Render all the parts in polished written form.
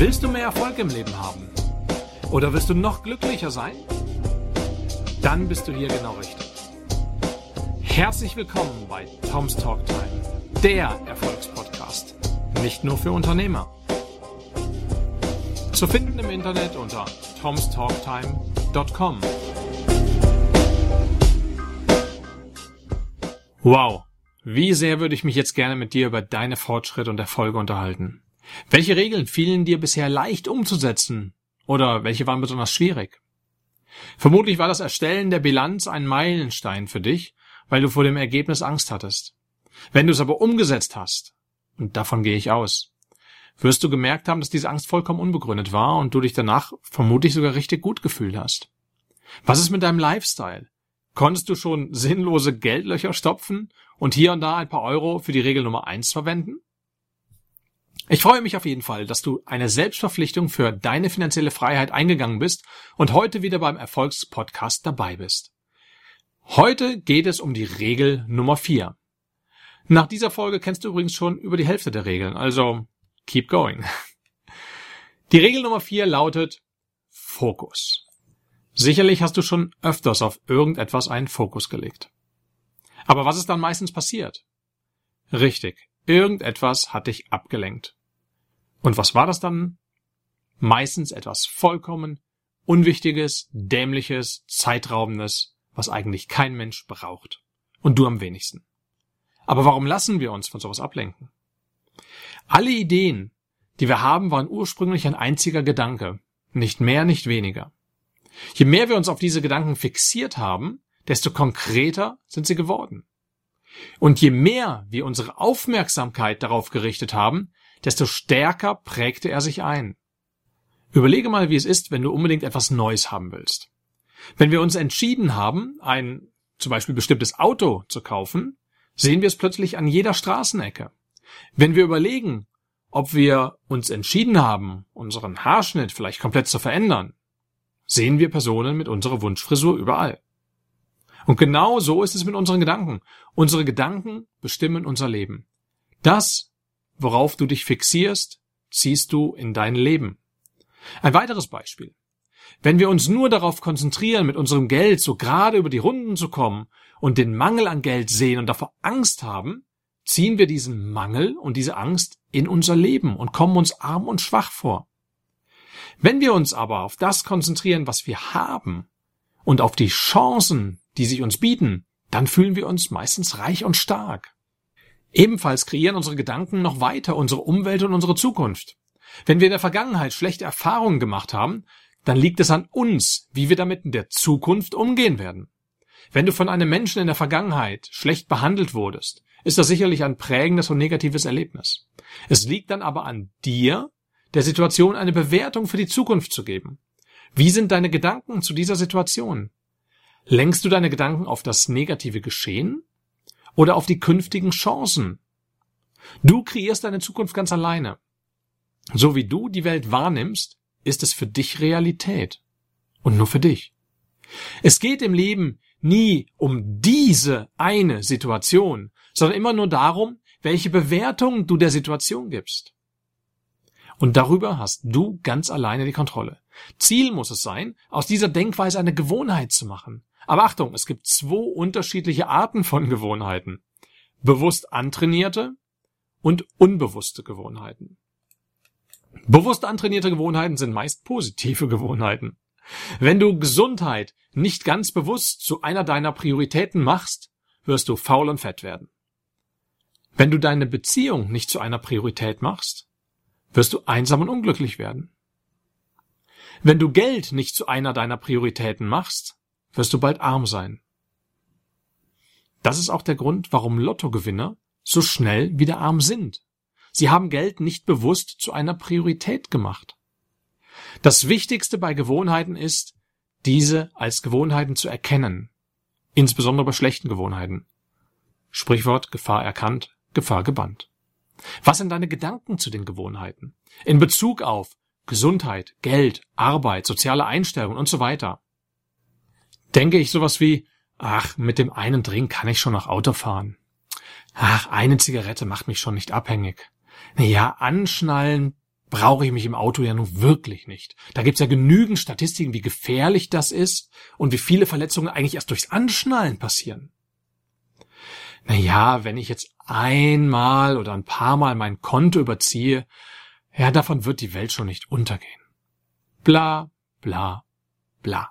Willst du mehr Erfolg im Leben haben? Oder willst du noch glücklicher sein? Dann bist du hier genau richtig. Herzlich willkommen bei Tom's Talk Time, der Erfolgspodcast, nicht nur für Unternehmer. Zu finden im Internet unter tomstalktime.com. Wow, wie sehr würde ich mich jetzt gerne mit dir über deine Fortschritte und Erfolge unterhalten. Welche Regeln fielen dir bisher leicht umzusetzen? Oder welche waren besonders schwierig? Vermutlich war das Erstellen der Bilanz ein Meilenstein für dich, weil du vor dem Ergebnis Angst hattest. Wenn du es aber umgesetzt hast, und davon gehe ich aus, wirst du gemerkt haben, dass diese Angst vollkommen unbegründet war und du dich danach vermutlich sogar richtig gut gefühlt hast. Was ist mit deinem Lifestyle? Konntest du schon sinnlose Geldlöcher stopfen und hier und da ein paar Euro für die Regel Nummer 1 verwenden? Ich freue mich auf jeden Fall, dass du eine Selbstverpflichtung für deine finanzielle Freiheit eingegangen bist und heute wieder beim Erfolgspodcast dabei bist. Heute geht es um die Regel Nummer 4. Nach dieser Folge kennst du übrigens schon über die Hälfte der Regeln, also keep going. Die Regel Nummer 4 lautet Fokus. Sicherlich hast du schon öfters auf irgendetwas einen Fokus gelegt. Aber was ist dann meistens passiert? Richtig, irgendetwas hat dich abgelenkt. Und was war das dann? Meistens etwas vollkommen Unwichtiges, Dämliches, Zeitraubendes, was eigentlich kein Mensch braucht. Und du am wenigsten. Aber warum lassen wir uns von sowas ablenken? Alle Ideen, die wir haben, waren ursprünglich ein einziger Gedanke. Nicht mehr, nicht weniger. Je mehr wir uns auf diese Gedanken fixiert haben, desto konkreter sind sie geworden. Und je mehr wir unsere Aufmerksamkeit darauf gerichtet haben, desto stärker prägte er sich ein. Überlege mal, wie es ist, wenn du unbedingt etwas Neues haben willst. Wenn wir uns entschieden haben, ein zum Beispiel bestimmtes Auto zu kaufen, sehen wir es plötzlich an jeder Straßenecke. Wenn wir überlegen, ob wir uns entschieden haben, unseren Haarschnitt vielleicht komplett zu verändern, sehen wir Personen mit unserer Wunschfrisur überall. Und genau so ist es mit unseren Gedanken. Unsere Gedanken bestimmen unser Leben. Das, worauf du dich fixierst, ziehst du in dein Leben. Ein weiteres Beispiel. Wenn wir uns nur darauf konzentrieren, mit unserem Geld so gerade über die Runden zu kommen und den Mangel an Geld sehen und davor Angst haben, ziehen wir diesen Mangel und diese Angst in unser Leben und kommen uns arm und schwach vor. Wenn wir uns aber auf das konzentrieren, was wir haben und auf die Chancen, die sich uns bieten, dann fühlen wir uns meistens reich und stark. Ebenfalls kreieren unsere Gedanken noch weiter unsere Umwelt und unsere Zukunft. Wenn wir in der Vergangenheit schlechte Erfahrungen gemacht haben, dann liegt es an uns, wie wir damit in der Zukunft umgehen werden. Wenn du von einem Menschen in der Vergangenheit schlecht behandelt wurdest, ist das sicherlich ein prägendes und negatives Erlebnis. Es liegt dann aber an dir, der Situation eine Bewertung für die Zukunft zu geben. Wie sind deine Gedanken zu dieser Situation? Lenkst du deine Gedanken auf das negative Geschehen oder auf die künftigen Chancen? Du kreierst deine Zukunft ganz alleine. So wie du die Welt wahrnimmst, ist es für dich Realität. Und nur für dich. Es geht im Leben nie um diese eine Situation, sondern immer nur darum, welche Bewertung du der Situation gibst. Und darüber hast du ganz alleine die Kontrolle. Ziel muss es sein, aus dieser Denkweise eine Gewohnheit zu machen. Aber Achtung, es gibt 2 unterschiedliche Arten von Gewohnheiten. Bewusst antrainierte und unbewusste Gewohnheiten. Bewusst antrainierte Gewohnheiten sind meist positive Gewohnheiten. Wenn du Gesundheit nicht ganz bewusst zu einer deiner Prioritäten machst, wirst du faul und fett werden. Wenn du deine Beziehung nicht zu einer Priorität machst, wirst du einsam und unglücklich werden. Wenn du Geld nicht zu einer deiner Prioritäten machst, wirst du bald arm sein. Das ist auch der Grund, warum Lottogewinner so schnell wieder arm sind. Sie haben Geld nicht bewusst zu einer Priorität gemacht. Das Wichtigste bei Gewohnheiten ist, diese als Gewohnheiten zu erkennen. Insbesondere bei schlechten Gewohnheiten. Sprichwort Gefahr erkannt, Gefahr gebannt. Was sind deine Gedanken zu den Gewohnheiten? In Bezug auf Gesundheit, Geld, Arbeit, soziale Einstellungen und so weiter. Denke ich sowas wie, ach, mit dem einen Drink kann ich schon noch Auto fahren. Ach, eine Zigarette macht mich schon nicht abhängig. Naja, anschnallen, brauche ich mich im Auto ja nun wirklich nicht. Da gibt's ja genügend Statistiken, wie gefährlich das ist und wie viele Verletzungen eigentlich erst durchs Anschnallen passieren. Naja, wenn ich jetzt einmal oder ein paar Mal mein Konto überziehe, ja, davon wird die Welt schon nicht untergehen. Bla, bla, bla.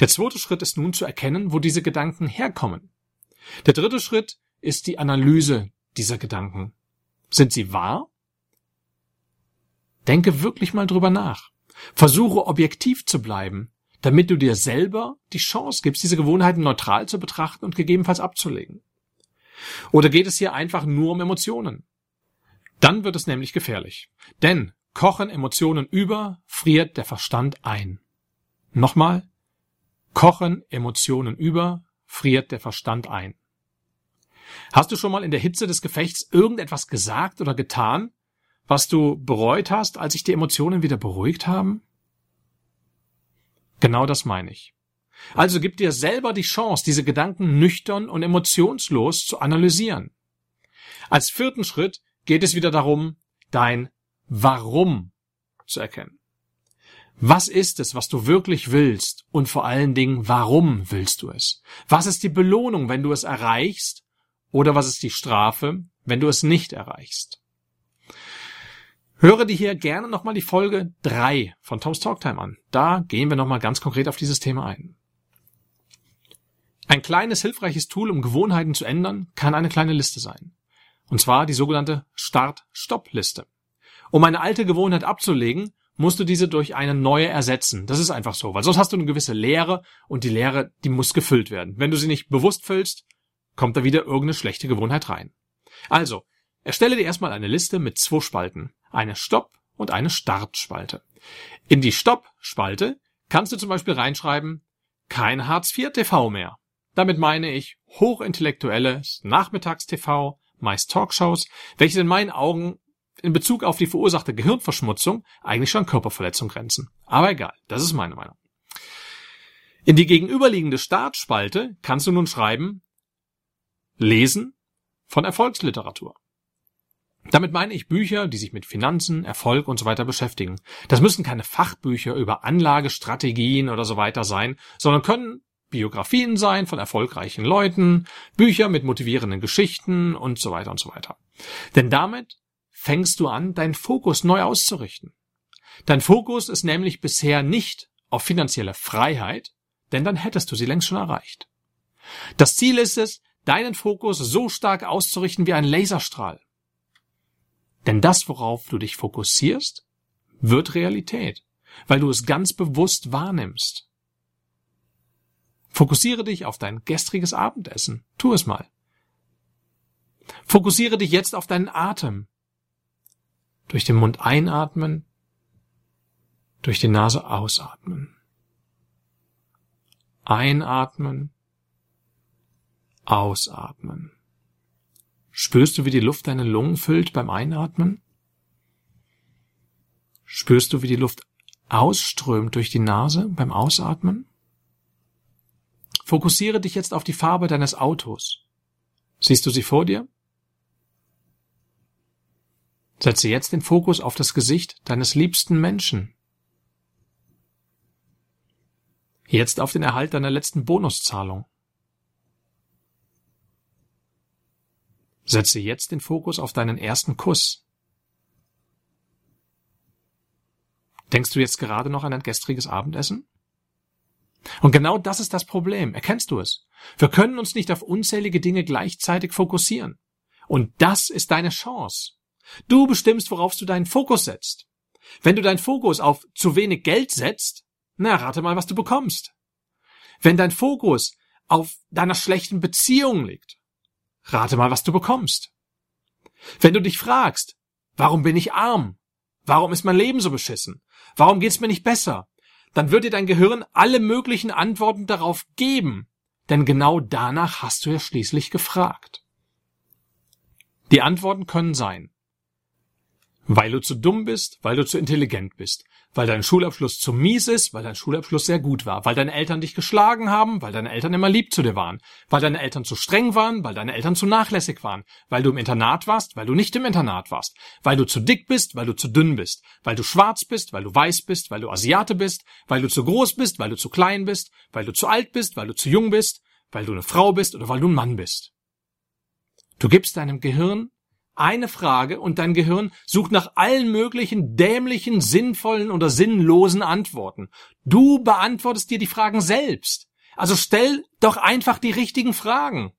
Der zweite Schritt ist nun zu erkennen, wo diese Gedanken herkommen. Der dritte Schritt ist die Analyse dieser Gedanken. Sind sie wahr? Denke wirklich mal drüber nach. Versuche objektiv zu bleiben, damit du dir selber die Chance gibst, diese Gewohnheiten neutral zu betrachten und gegebenenfalls abzulegen. Oder geht es hier einfach nur um Emotionen? Dann wird es nämlich gefährlich. Denn kochen Emotionen über, friert der Verstand ein. Nochmal, kochen Emotionen über, friert der Verstand ein. Hast du schon mal in der Hitze des Gefechts irgendetwas gesagt oder getan, was du bereut hast, als sich die Emotionen wieder beruhigt haben? Genau das meine ich. Also gib dir selber die Chance, diese Gedanken nüchtern und emotionslos zu analysieren. Als vierten Schritt geht es wieder darum, dein Warum zu erkennen. Was ist es, was du wirklich willst? Und vor allen Dingen, warum willst du es? Was ist die Belohnung, wenn du es erreichst? Oder was ist die Strafe, wenn du es nicht erreichst? Höre dir hier gerne nochmal die Folge 3 von Tom's Talk Time an. Da gehen wir nochmal ganz konkret auf dieses Thema ein. Ein kleines hilfreiches Tool, um Gewohnheiten zu ändern, kann eine kleine Liste sein. Und zwar die sogenannte Start-Stopp-Liste. Um eine alte Gewohnheit abzulegen, musst du diese durch eine neue ersetzen. Das ist einfach so, weil sonst hast du eine gewisse Leere und die Leere, die muss gefüllt werden. Wenn du sie nicht bewusst füllst, kommt da wieder irgendeine schlechte Gewohnheit rein. Also, erstelle dir erstmal eine Liste mit 2 Spalten. Eine Stopp- und eine Startspalte. In die Stopp-Spalte kannst du zum Beispiel reinschreiben, kein Hartz-IV-TV mehr. Damit meine ich hochintellektuelles Nachmittags-TV, meist Talkshows, welche in meinen Augen in Bezug auf die verursachte Gehirnverschmutzung eigentlich schon an Körperverletzung grenzen. Aber egal, das ist meine Meinung. In die gegenüberliegende Startspalte kannst du nun schreiben, Lesen von Erfolgsliteratur. Damit meine ich Bücher, die sich mit Finanzen, Erfolg und so weiter beschäftigen. Das müssen keine Fachbücher über Anlagestrategien oder so weiter sein, sondern können Biografien sein von erfolgreichen Leuten, Bücher mit motivierenden Geschichten und so weiter und so weiter. Denn damit fängst du an, deinen Fokus neu auszurichten. Dein Fokus ist nämlich bisher nicht auf finanzielle Freiheit, denn dann hättest du sie längst schon erreicht. Das Ziel ist es, deinen Fokus so stark auszurichten wie ein Laserstrahl. Denn das, worauf du dich fokussierst, wird Realität, weil du es ganz bewusst wahrnimmst. Fokussiere dich auf dein gestriges Abendessen. Tu es mal. Fokussiere dich jetzt auf deinen Atem. Durch den Mund einatmen, durch die Nase ausatmen. Einatmen, ausatmen. Spürst du, wie die Luft deine Lungen füllt beim Einatmen? Spürst du, wie die Luft ausströmt durch die Nase beim Ausatmen? Fokussiere dich jetzt auf die Farbe deines Autos. Siehst du sie vor dir? Setze jetzt den Fokus auf das Gesicht deines liebsten Menschen. Jetzt auf den Erhalt deiner letzten Bonuszahlung. Setze jetzt den Fokus auf deinen ersten Kuss. Denkst du jetzt gerade noch an dein gestriges Abendessen? Und genau das ist das Problem. Erkennst du es? Wir können uns nicht auf unzählige Dinge gleichzeitig fokussieren. Und das ist deine Chance. Du bestimmst, worauf du deinen Fokus setzt. Wenn du deinen Fokus auf zu wenig Geld setzt, na, rate mal, was du bekommst. Wenn dein Fokus auf deiner schlechten Beziehung liegt, rate mal, was du bekommst. Wenn du dich fragst, warum bin ich arm? Warum ist mein Leben so beschissen? Warum geht's mir nicht besser? Dann wird dir dein Gehirn alle möglichen Antworten darauf geben. Denn genau danach hast du ja schließlich gefragt. Die Antworten können sein: Weil du zu dumm bist, weil du zu intelligent bist, weil dein Schulabschluss zu mies ist, weil dein Schulabschluss sehr gut war, weil deine Eltern dich geschlagen haben, weil deine Eltern immer lieb zu dir waren, weil deine Eltern zu streng waren, weil deine Eltern zu nachlässig waren, weil du im Internat warst, weil du nicht im Internat warst, weil du zu dick bist, weil du zu dünn bist, weil du schwarz bist, weil du weiß bist, weil du Asiate bist, weil du zu groß bist, weil du zu klein bist, weil du zu alt bist, weil du zu jung bist, weil du eine Frau bist oder weil du ein Mann bist. Du gibst deinem Gehirn eine Frage und dein Gehirn sucht nach allen möglichen dämlichen, sinnvollen oder sinnlosen Antworten. Du beantwortest dir die Fragen selbst. Also stell doch einfach die richtigen Fragen.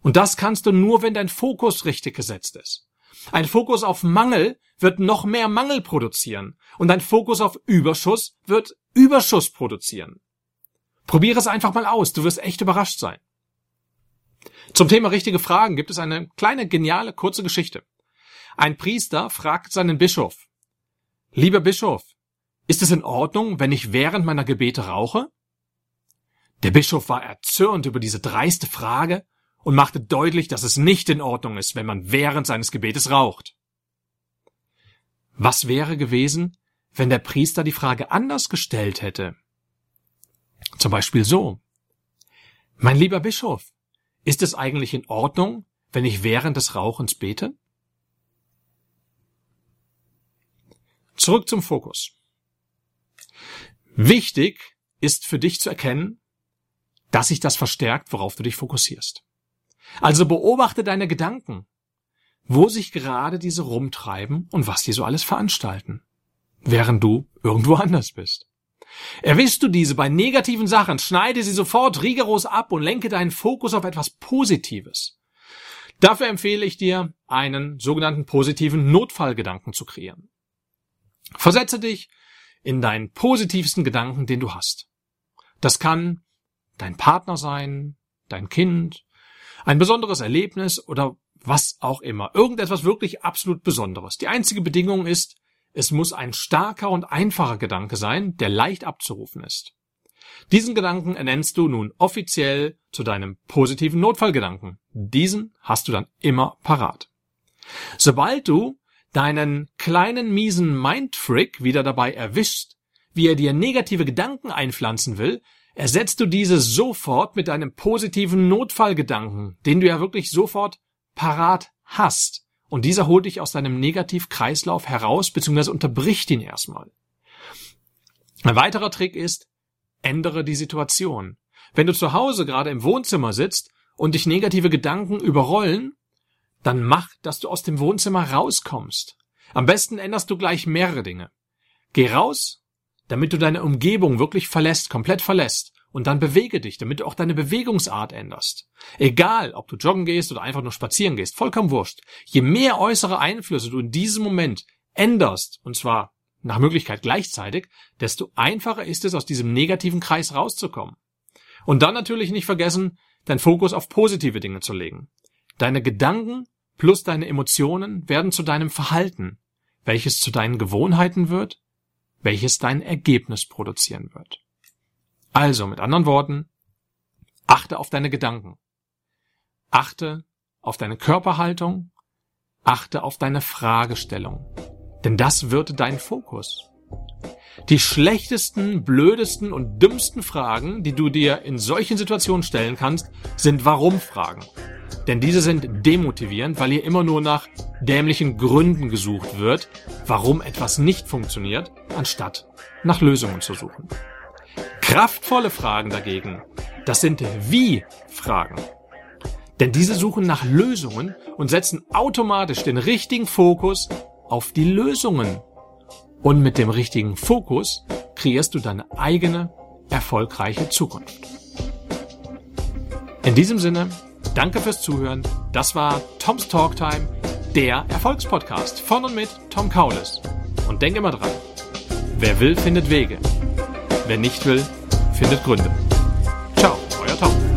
Und das kannst du nur, wenn dein Fokus richtig gesetzt ist. Ein Fokus auf Mangel wird noch mehr Mangel produzieren. Und ein Fokus auf Überschuss wird Überschuss produzieren. Probiere es einfach mal aus. Du wirst echt überrascht sein. Zum Thema richtige Fragen gibt es eine kleine, geniale, kurze Geschichte. Ein Priester fragt seinen Bischof: Lieber Bischof, ist es in Ordnung, wenn ich während meiner Gebete rauche? Der Bischof war erzürnt über diese dreiste Frage und machte deutlich, dass es nicht in Ordnung ist, wenn man während seines Gebetes raucht. Was wäre gewesen, wenn der Priester die Frage anders gestellt hätte? Zum Beispiel so: Mein lieber Bischof, ist es eigentlich in Ordnung, wenn ich während des Rauchens bete? Zurück zum Fokus. Wichtig ist für dich zu erkennen, dass sich das verstärkt, worauf du dich fokussierst. Also beobachte deine Gedanken, wo sich gerade diese rumtreiben und was die so alles veranstalten, während du irgendwo anders bist. Erwischst du diese bei negativen Sachen, schneide sie sofort rigoros ab und lenke deinen Fokus auf etwas Positives. Dafür empfehle ich dir, einen sogenannten positiven Notfallgedanken zu kreieren. Versetze dich in deinen positivsten Gedanken, den du hast. Das kann dein Partner sein, dein Kind, ein besonderes Erlebnis oder was auch immer. Irgendetwas wirklich absolut Besonderes. Die einzige Bedingung ist, es muss ein starker und einfacher Gedanke sein, der leicht abzurufen ist. Diesen Gedanken ernennst du nun offiziell zu deinem positiven Notfallgedanken. Diesen hast du dann immer parat. Sobald du deinen kleinen, miesen Mindtrick wieder dabei erwischst, wie er dir negative Gedanken einpflanzen will, ersetzt du diese sofort mit deinem positiven Notfallgedanken, den du ja wirklich sofort parat hast. Und dieser holt dich aus deinem Negativkreislauf heraus, beziehungsweise unterbricht ihn erstmal. Ein weiterer Trick ist, ändere die Situation. Wenn du zu Hause gerade im Wohnzimmer sitzt und dich negative Gedanken überrollen, dann mach, dass du aus dem Wohnzimmer rauskommst. Am besten änderst du gleich mehrere Dinge. Geh raus, damit du deine Umgebung wirklich verlässt, komplett verlässt. Und dann bewege dich, damit du auch deine Bewegungsart änderst. Egal, ob du joggen gehst oder einfach nur spazieren gehst, vollkommen wurscht. Je mehr äußere Einflüsse du in diesem Moment änderst, und zwar nach Möglichkeit gleichzeitig, desto einfacher ist es, aus diesem negativen Kreis rauszukommen. Und dann natürlich nicht vergessen, deinen Fokus auf positive Dinge zu legen. Deine Gedanken plus deine Emotionen werden zu deinem Verhalten, welches zu deinen Gewohnheiten wird, welches dein Ergebnis produzieren wird. Also, mit anderen Worten, achte auf deine Gedanken, achte auf deine Körperhaltung, achte auf deine Fragestellung, denn das wird dein Fokus. Die schlechtesten, blödesten und dümmsten Fragen, die du dir in solchen Situationen stellen kannst, sind Warum-Fragen. Denn diese sind demotivierend, weil hier immer nur nach dämlichen Gründen gesucht wird, warum etwas nicht funktioniert, anstatt nach Lösungen zu suchen. Kraftvolle Fragen dagegen, das sind Wie-Fragen. Denn diese suchen nach Lösungen und setzen automatisch den richtigen Fokus auf die Lösungen. Und mit dem richtigen Fokus kreierst du deine eigene, erfolgreiche Zukunft. In diesem Sinne, danke fürs Zuhören. Das war Tom's Talk Time, der Erfolgspodcast von und mit Tom Kaulis. Und denk immer dran, wer will, findet Wege. Wer nicht will, findet Gründe. Ciao, euer Tom.